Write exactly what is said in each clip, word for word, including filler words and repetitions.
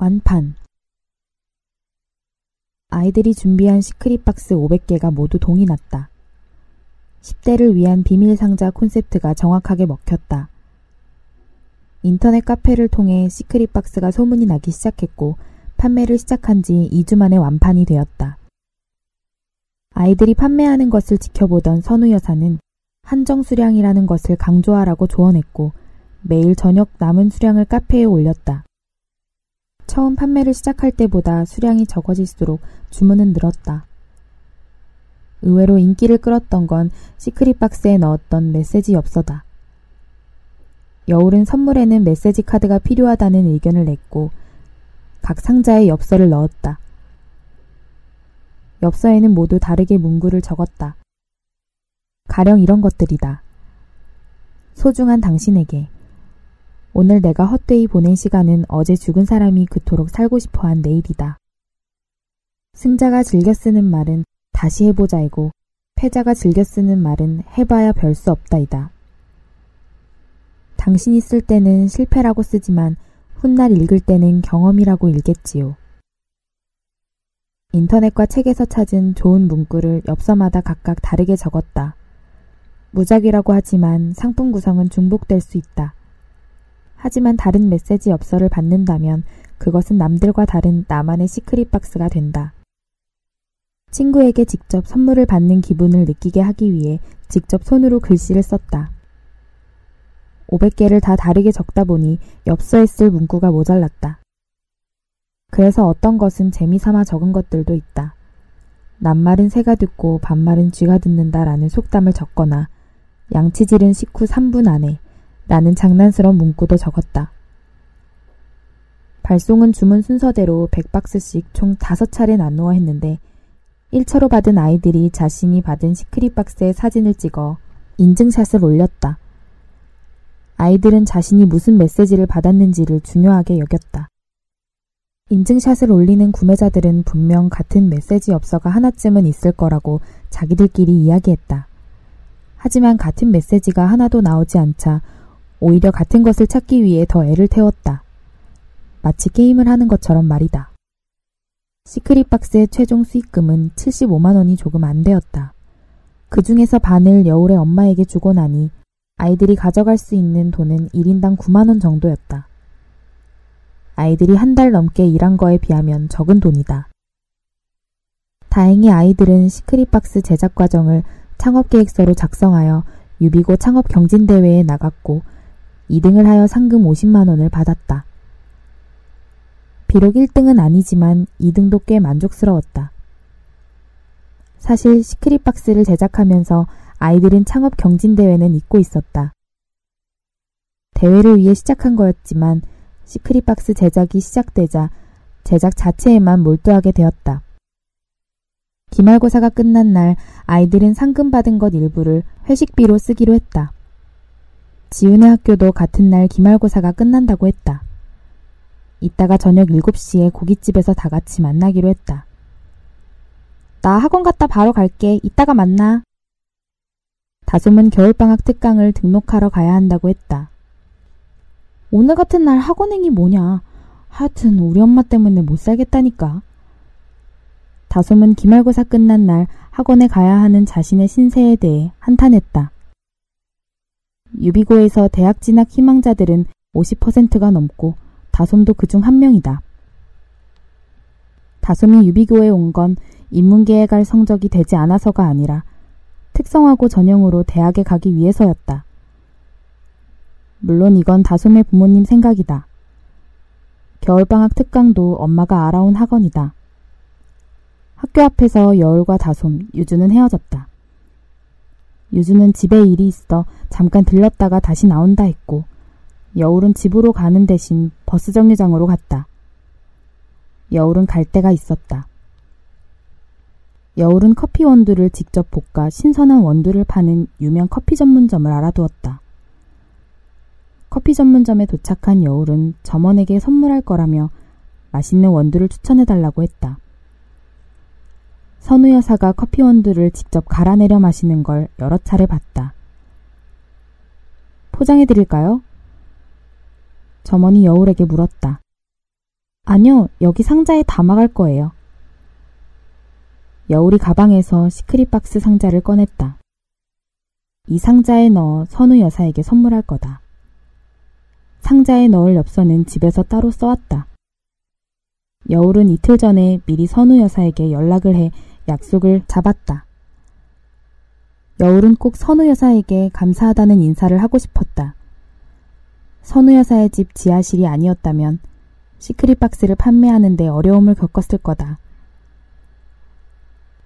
완판. 아이들이 준비한 시크릿 박스 오백 개가 모두 동이 났다. 십 대를 위한 비밀 상자 콘셉트가 정확하게 먹혔다. 인터넷 카페를 통해 시크릿 박스가 소문이 나기 시작했고 판매를 시작한 지 이 주 만에 완판이 되었다. 아이들이 판매하는 것을 지켜보던 선우 여사는 한정 수량이라는 것을 강조하라고 조언했고 매일 저녁 남은 수량을 카페에 올렸다. 처음 판매를 시작할 때보다 수량이 적어질수록 주문은 늘었다. 의외로 인기를 끌었던 건 시크릿 박스에 넣었던 메시지 엽서다. 여울은 선물에는 메시지 카드가 필요하다는 의견을 냈고 각 상자에 엽서를 넣었다. 엽서에는 모두 다르게 문구를 적었다. 가령 이런 것들이다. 소중한 당신에게. 오늘 내가 헛되이 보낸 시간은 어제 죽은 사람이 그토록 살고 싶어한 내일이다. 승자가 즐겨 쓰는 말은 다시 해보자이고 패자가 즐겨 쓰는 말은 해봐야 별 수 없다이다. 당신이 쓸 때는 실패라고 쓰지만 훗날 읽을 때는 경험이라고 읽겠지요. 인터넷과 책에서 찾은 좋은 문구를 엽서마다 각각 다르게 적었다. 무작위라고 하지만 상품 구성은 중복될 수 있다. 하지만 다른 메시지 엽서를 받는다면 그것은 남들과 다른 나만의 시크릿 박스가 된다. 친구에게 직접 선물을 받는 기분을 느끼게 하기 위해 직접 손으로 글씨를 썼다. 오백 개를 다 다르게 적다 보니 엽서에 쓸 문구가 모자랐다. 그래서 어떤 것은 재미삼아 적은 것들도 있다. 낱말은 새가 듣고 반말은 쥐가 듣는다라는 속담을 적거나 양치질은 식후 삼 분 안에 라는 장난스러운 문구도 적었다. 발송은 주문 순서대로 백 박스씩 총 다섯 차례 나누어 했는데 일 차로 받은 아이들이 자신이 받은 시크릿 박스에 사진을 찍어 인증샷을 올렸다. 아이들은 자신이 무슨 메시지를 받았는지를 중요하게 여겼다. 인증샷을 올리는 구매자들은 분명 같은 메시지 엽서가 하나쯤은 있을 거라고 자기들끼리 이야기했다. 하지만 같은 메시지가 하나도 나오지 않자 오히려 같은 것을 찾기 위해 더 애를 태웠다. 마치 게임을 하는 것처럼 말이다. 시크릿 박스의 최종 수익금은 칠십오만 원이 조금 안 되었다. 그 중에서 반을 여울의 엄마에게 주고 나니 아이들이 가져갈 수 있는 돈은 일 인당 구만 원 정도였다. 아이들이 한 달 넘게 일한 거에 비하면 적은 돈이다. 다행히 아이들은 시크릿 박스 제작 과정을 창업계획서로 작성하여 유비고 창업 경진대회에 나갔고 이 등을 하여 상금 오십만 원을 받았다. 비록 일 등은 아니지만 이 등도 꽤 만족스러웠다. 사실 시크릿 박스를 제작하면서 아이들은 창업 경진대회는 잊고 있었다. 대회를 위해 시작한 거였지만 시크릿 박스 제작이 시작되자 제작 자체에만 몰두하게 되었다. 기말고사가 끝난 날 아이들은 상금 받은 것 일부를 회식비로 쓰기로 했다. 지훈의 학교도 같은 날 기말고사가 끝난다고 했다. 이따가 저녁 일곱 시에 고깃집에서 다 같이 만나기로 했다. 나 학원 갔다 바로 갈게. 이따가 만나. 다솜은 겨울방학 특강을 등록하러 가야 한다고 했다. 오늘 같은 날 학원행이 뭐냐. 하여튼 우리 엄마 때문에 못 살겠다니까. 다솜은 기말고사 끝난 날 학원에 가야 하는 자신의 신세에 대해 한탄했다. 유비고에서 대학 진학 희망자들은 오십 퍼센트가 넘고 다솜도 그중 한 명이다. 다솜이 유비고에 온 건 인문계에 갈 성적이 되지 않아서가 아니라 특성화고 전형으로 대학에 가기 위해서였다. 물론 이건 다솜의 부모님 생각이다. 겨울방학 특강도 엄마가 알아온 학원이다. 학교 앞에서 여울과 다솜, 유주는 헤어졌다. 유주는 집에 일이 있어 잠깐 들렀다가 다시 나온다 했고 여울은 집으로 가는 대신 버스 정류장으로 갔다. 여울은 갈 데가 있었다. 여울은 커피 원두를 직접 볶아 신선한 원두를 파는 유명 커피 전문점을 알아두었다. 커피 전문점에 도착한 여울은 점원에게 선물할 거라며 맛있는 원두를 추천해달라고 했다. 선우 여사가 커피 원두를 직접 갈아내려 마시는 걸 여러 차례 봤다. 포장해드릴까요? 점원이 여울에게 물었다. 아니요, 여기 상자에 담아갈 거예요. 여울이 가방에서 시크릿 박스 상자를 꺼냈다. 이 상자에 넣어 선우 여사에게 선물할 거다. 상자에 넣을 엽서는 집에서 따로 써왔다. 여울은 이틀 전에 미리 선우 여사에게 연락을 해 약속을 잡았다. 여울은 꼭 선우 여사에게 감사하다는 인사를 하고 싶었다. 선우 여사의 집 지하실이 아니었다면 시크릿 박스를 판매하는데 어려움을 겪었을 거다.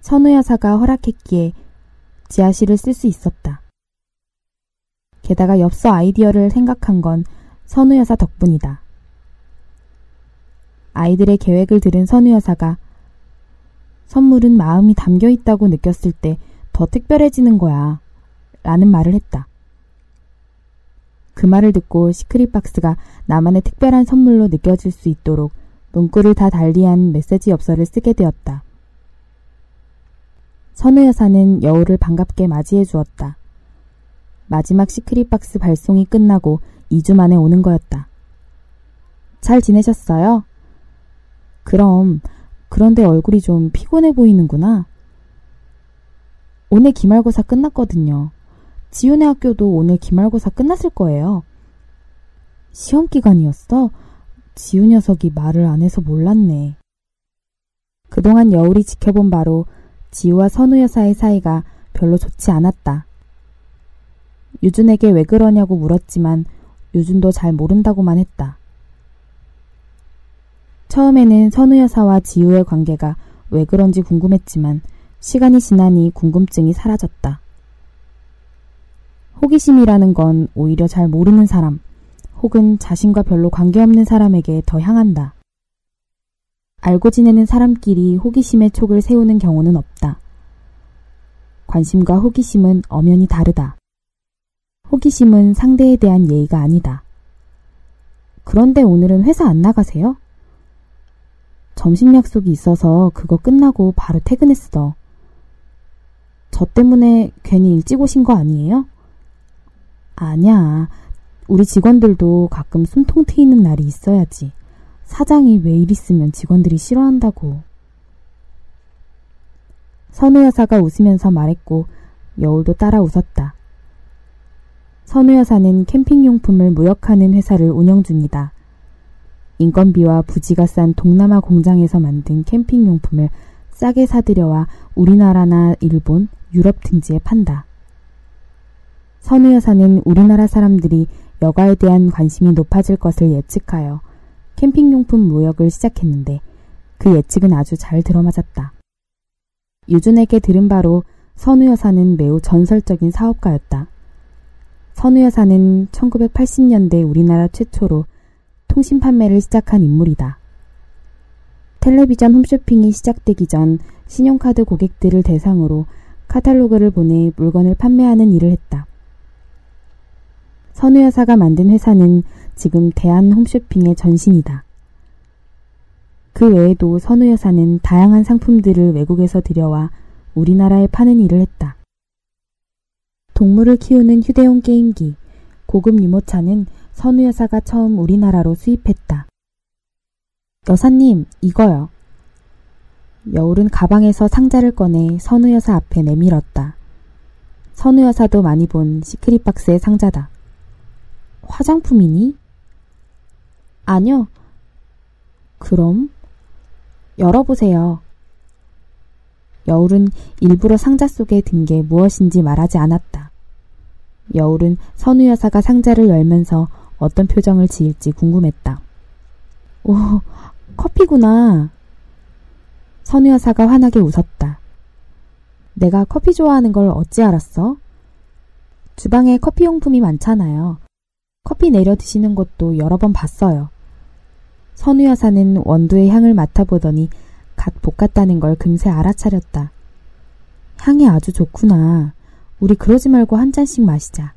선우 여사가 허락했기에 지하실을 쓸 수 있었다. 게다가 엽서 아이디어를 생각한 건 선우 여사 덕분이다. 아이들의 계획을 들은 선우 여사가 선물은 마음이 담겨 있다고 느꼈을 때 더 특별해지는 거야 라는 말을 했다. 그 말을 듣고 시크릿 박스가 나만의 특별한 선물로 느껴질 수 있도록 문구를 다 달리한 메시지 엽서를 쓰게 되었다. 선우 여사는 여울을 반갑게 맞이해 주었다. 마지막 시크릿 박스 발송이 끝나고 이 주 만에 오는 거였다. 잘 지내셨어요? 그럼, 그런데 얼굴이 좀 피곤해 보이는구나. 오늘 기말고사 끝났거든요. 지윤의 학교도 오늘 기말고사 끝났을 거예요. 시험 기간이었어? 지윤 녀석이 말을 안 해서 몰랐네. 그동안 여울이 지켜본 바로 지우와 선우 여사의 사이가 별로 좋지 않았다. 유준에게 왜 그러냐고 물었지만 유준도 잘 모른다고만 했다. 처음에는 선우 여사와 지우의 관계가 왜 그런지 궁금했지만 시간이 지나니 궁금증이 사라졌다. 호기심이라는 건 오히려 잘 모르는 사람 혹은 자신과 별로 관계없는 사람에게 더 향한다. 알고 지내는 사람끼리 호기심의 촉을 세우는 경우는 없다. 관심과 호기심은 엄연히 다르다. 호기심은 상대에 대한 예의가 아니다. 그런데 오늘은 회사 안 나가세요? 점심 약속이 있어서 그거 끝나고 바로 퇴근했어. 저 때문에 괜히 일찍 오신 거 아니에요? 아냐. 우리 직원들도 가끔 숨통 트이는 날이 있어야지. 사장이 매일 있으면 직원들이 싫어한다고. 선우 여사가 웃으면서 말했고 여울도 따라 웃었다. 선우 여사는 캠핑용품을 무역하는 회사를 운영 중이다. 인건비와 부지가 싼 동남아 공장에서 만든 캠핑용품을 싸게 사들여와 우리나라나 일본, 유럽 등지에 판다. 선우 여사는 우리나라 사람들이 여가에 대한 관심이 높아질 것을 예측하여 캠핑용품 무역을 시작했는데 그 예측은 아주 잘 들어맞았다. 유준에게 들은 바로 선우 여사는 매우 전설적인 사업가였다. 선우 여사는 천구백팔십 년대 우리나라 최초로 통신 판매를 시작한 인물이다. 텔레비전 홈쇼핑이 시작되기 전 신용카드 고객들을 대상으로 카탈로그를 보내 물건을 판매하는 일을 했다. 선우 여사가 만든 회사는 지금 대한 홈쇼핑의 전신이다. 그 외에도 선우 여사는 다양한 상품들을 외국에서 들여와 우리나라에 파는 일을 했다. 동물을 키우는 휴대용 게임기, 고급 유모차는 선우 여사가 처음 우리나라로 수입했다. 여사님, 이거요. 여울은 가방에서 상자를 꺼내 선우 여사 앞에 내밀었다. 선우 여사도 많이 본 시크릿 박스의 상자다. 화장품이니? 아니요. 그럼? 열어보세요. 여울은 일부러 상자 속에 든 게 무엇인지 말하지 않았다. 여울은 선우 여사가 상자를 열면서 어떤 표정을 지을지 궁금했다. 오, 커피구나. 선우 여사가 환하게 웃었다. 내가 커피 좋아하는 걸 어찌 알았어? 주방에 커피 용품이 많잖아요. 커피 내려 드시는 것도 여러 번 봤어요. 선우 여사는 원두의 향을 맡아보더니 갓 볶았다는 걸 금세 알아차렸다. 향이 아주 좋구나. 우리 그러지 말고 한 잔씩 마시자.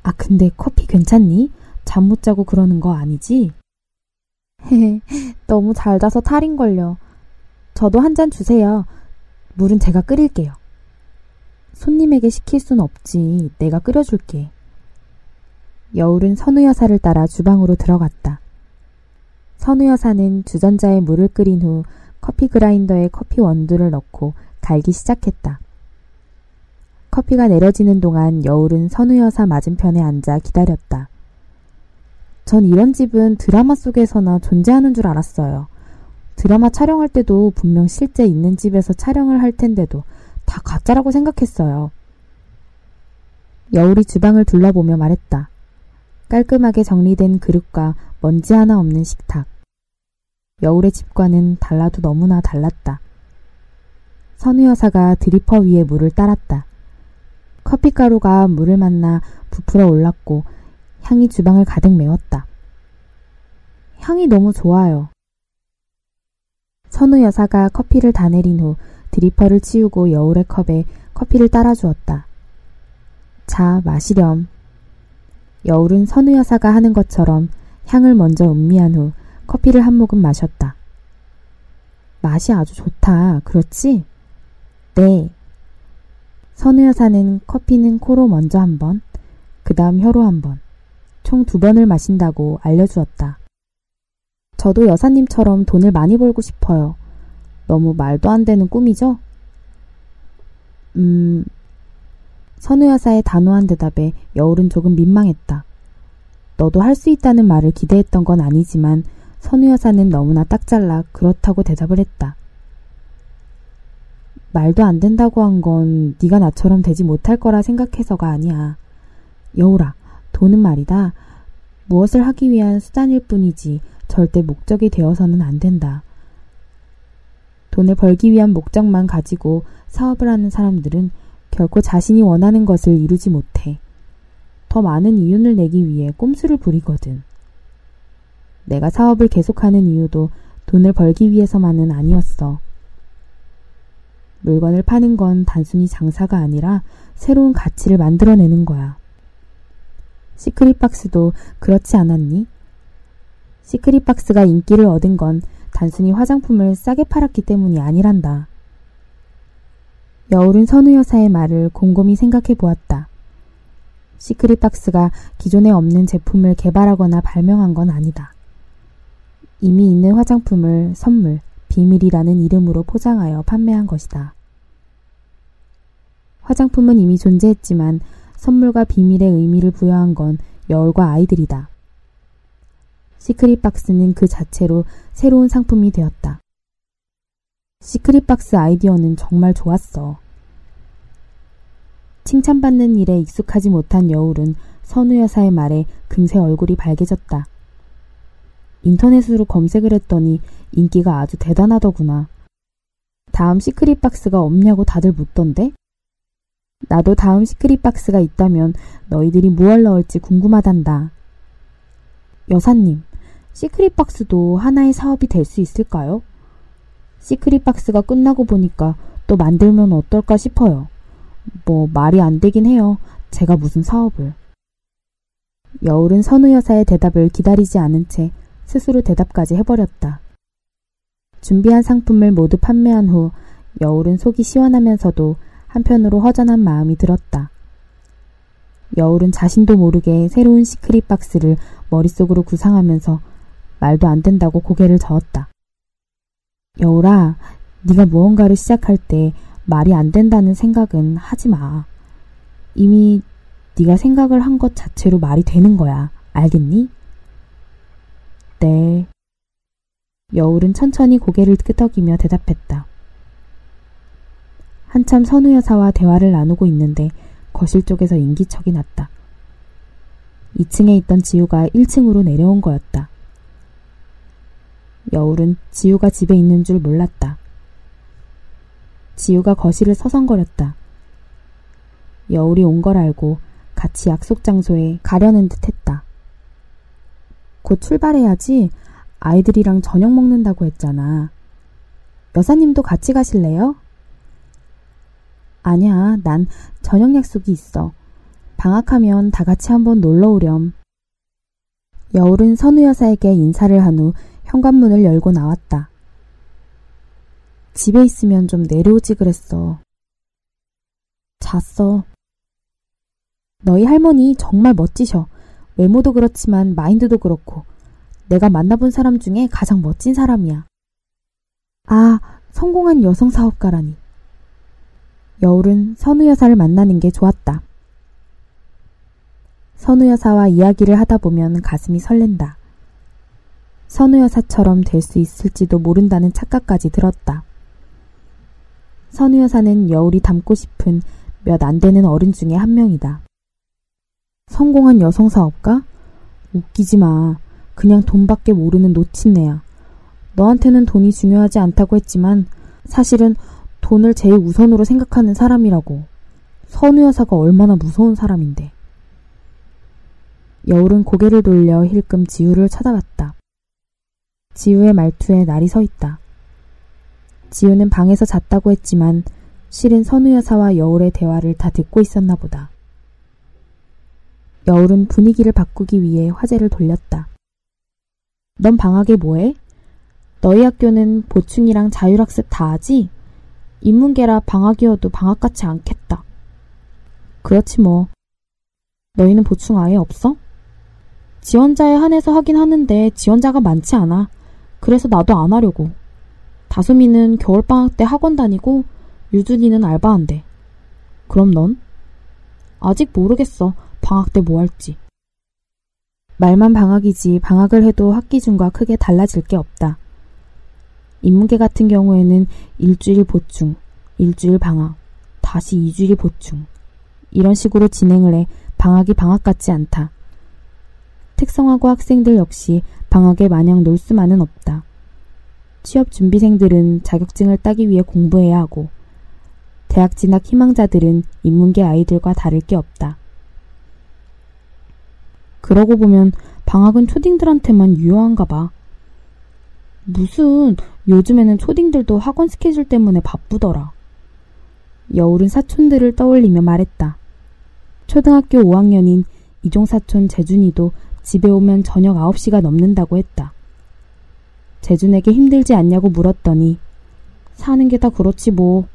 아, 근데 커피 괜찮니? 잠 못 자고 그러는 거 아니지? 헤헤, 너무 잘 자서 탈인걸요. 저도 한 잔 주세요. 물은 제가 끓일게요. 손님에게 시킬 순 없지. 내가 끓여줄게. 여울은 선우 여사를 따라 주방으로 들어갔다. 선우 여사는 주전자에 물을 끓인 후 커피 그라인더에 커피 원두를 넣고 갈기 시작했다. 커피가 내려지는 동안 여울은 선우 여사 맞은편에 앉아 기다렸다. 전 이런 집은 드라마 속에서나 존재하는 줄 알았어요. 드라마 촬영할 때도 분명 실제 있는 집에서 촬영을 할 텐데도 다 가짜라고 생각했어요. 여울이 주방을 둘러보며 말했다. 깔끔하게 정리된 그릇과 먼지 하나 없는 식탁. 여울의 집과는 달라도 너무나 달랐다. 선우 여사가 드리퍼 위에 물을 따랐다. 커피가루가 물을 만나 부풀어 올랐고 향이 주방을 가득 메웠다. 향이 너무 좋아요. 선우 여사가 커피를 다 내린 후 드리퍼를 치우고 여울의 컵에 커피를 따라주었다. 자, 마시렴. 여울은 선우 여사가 하는 것처럼 향을 먼저 음미한 후 커피를 한 모금 마셨다. 맛이 아주 좋다, 그렇지? 네. 선우 여사는 커피는 코로 먼저 한 번, 그 다음 혀로 한 번, 총 두 번을 마신다고 알려주었다. 저도 여사님처럼 돈을 많이 벌고 싶어요. 너무 말도 안 되는 꿈이죠? 음... 선우 여사의 단호한 대답에 여울은 조금 민망했다. 너도 할 수 있다는 말을 기대했던 건 아니지만 선우 여사는 너무나 딱 잘라 그렇다고 대답을 했다. 말도 안 된다고 한 건 네가 나처럼 되지 못할 거라 생각해서가 아니야. 여울아, 돈은 말이다. 무엇을 하기 위한 수단일 뿐이지 절대 목적이 되어서는 안 된다. 돈을 벌기 위한 목적만 가지고 사업을 하는 사람들은 결코 자신이 원하는 것을 이루지 못해. 더 많은 이윤을 내기 위해 꼼수를 부리거든. 내가 사업을 계속하는 이유도 돈을 벌기 위해서만은 아니었어. 물건을 파는 건 단순히 장사가 아니라 새로운 가치를 만들어내는 거야. 시크릿 박스도 그렇지 않았니? 시크릿 박스가 인기를 얻은 건 단순히 화장품을 싸게 팔았기 때문이 아니란다. 여울은 선우 여사의 말을 곰곰이 생각해 보았다. 시크릿 박스가 기존에 없는 제품을 개발하거나 발명한 건 아니다. 이미 있는 화장품을 선물, 비밀이라는 이름으로 포장하여 판매한 것이다. 화장품은 이미 존재했지만 선물과 비밀의 의미를 부여한 건 여울과 아이들이다. 시크릿 박스는 그 자체로 새로운 상품이 되었다. 시크릿 박스 아이디어는 정말 좋았어. 칭찬받는 일에 익숙하지 못한 여울은 선우 여사의 말에 금세 얼굴이 밝아졌다. 인터넷으로 검색을 했더니 인기가 아주 대단하더구나. 다음 시크릿 박스가 없냐고 다들 묻던데? 나도 다음 시크릿 박스가 있다면 너희들이 무얼 넣을지 궁금하단다. 여사님, 시크릿 박스도 하나의 사업이 될 수 있을까요? 시크릿 박스가 끝나고 보니까 또 만들면 어떨까 싶어요. 뭐 말이 안 되긴 해요. 제가 무슨 사업을. 여울은 선우 여사의 대답을 기다리지 않은 채 스스로 대답까지 해버렸다. 준비한 상품을 모두 판매한 후 여울은 속이 시원하면서도 한편으로 허전한 마음이 들었다. 여울은 자신도 모르게 새로운 시크릿 박스를 머릿속으로 구상하면서 말도 안 된다고 고개를 저었다. 여울아, 네가 무언가를 시작할 때 말이 안 된다는 생각은 하지 마. 이미 네가 생각을 한 것 자체로 말이 되는 거야. 알겠니? 네. 여울은 천천히 고개를 끄덕이며 대답했다. 한참 선우 여사와 대화를 나누고 있는데 거실 쪽에서 인기척이 났다. 이 층에 있던 지우가 일 층으로 내려온 거였다. 여울은 지우가 집에 있는 줄 몰랐다. 지우가 거실을 서성거렸다. 여울이 온 걸 알고 같이 약속 장소에 가려는 듯 했다. 곧 출발해야지. 아이들이랑 저녁 먹는다고 했잖아. 여사님도 같이 가실래요? 아니야, 난 저녁 약속이 있어. 방학하면 다 같이 한번 놀러 오렴. 여울은 선우 여사에게 인사를 한 후 현관문을 열고 나왔다. 집에 있으면 좀 내려오지 그랬어. 잤어. 너희 할머니 정말 멋지셔. 외모도 그렇지만 마인드도 그렇고 내가 만나본 사람 중에 가장 멋진 사람이야. 아, 성공한 여성 사업가라니. 여울은 선우 여사를 만나는 게 좋았다. 선우 여사와 이야기를 하다 보면 가슴이 설렌다. 선우 여사처럼 될 수 있을지도 모른다는 착각까지 들었다. 선우 여사는 여울이 닮고 싶은 몇 안 되는 어른 중에 한 명이다. 성공한 여성 사업가? 웃기지 마. 그냥 돈밖에 모르는 노친네야. 너한테는 돈이 중요하지 않다고 했지만 사실은 돈을 제일 우선으로 생각하는 사람이라고. 선우 여사가 얼마나 무서운 사람인데. 여울은 고개를 돌려 힐끔 지우를 쳐다봤다. 지우의 말투에 날이 서 있다. 지우는 방에서 잤다고 했지만 실은 선우 여사와 여울의 대화를 다 듣고 있었나 보다. 여울은 분위기를 바꾸기 위해 화제를 돌렸다. 넌 방학에 뭐해? 너희 학교는 보충이랑 자율학습 다 하지? 인문계라 방학이어도 방학 같지 않겠다. 그렇지 뭐. 너희는 보충 아예 없어? 지원자에 한해서 하긴 하는데 지원자가 많지 않아. 그래서 나도 안 하려고. 다솜이는 겨울방학 때 학원 다니고 유준이는 알바한대. 그럼 넌? 아직 모르겠어. 방학 때 뭐 할지. 말만 방학이지 방학을 해도 학기준과 크게 달라질 게 없다. 인문계 같은 경우에는 일주일 보충, 일주일 방학, 다시 이주일 보충. 이런 식으로 진행을 해 방학이 방학 같지 않다. 특성화고 학생들 역시 방학에 마냥 놀 수만은 없다. 취업 준비생들은 자격증을 따기 위해 공부해야 하고 대학 진학 희망자들은 인문계 아이들과 다를 게 없다. 그러고 보면 방학은 초딩들한테만 유효한가 봐. 무슨, 요즘에는 초딩들도 학원 스케줄 때문에 바쁘더라. 여울은 사촌들을 떠올리며 말했다. 초등학교 오 학년인 이종사촌 재준이도 집에 오면 저녁 아홉 시가 넘는다고 했다. 재준에게 힘들지 않냐고 물었더니 사는 게 다 그렇지 뭐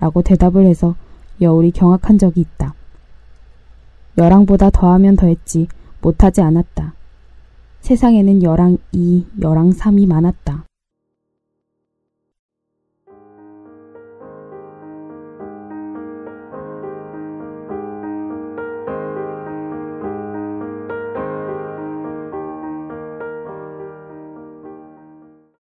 라고 대답을 해서 여울이 경악한 적이 있다. 여랑보다 더하면 더했지 못하지 않았다. 세상에는 여랑 이, 여랑 삼이 많았다.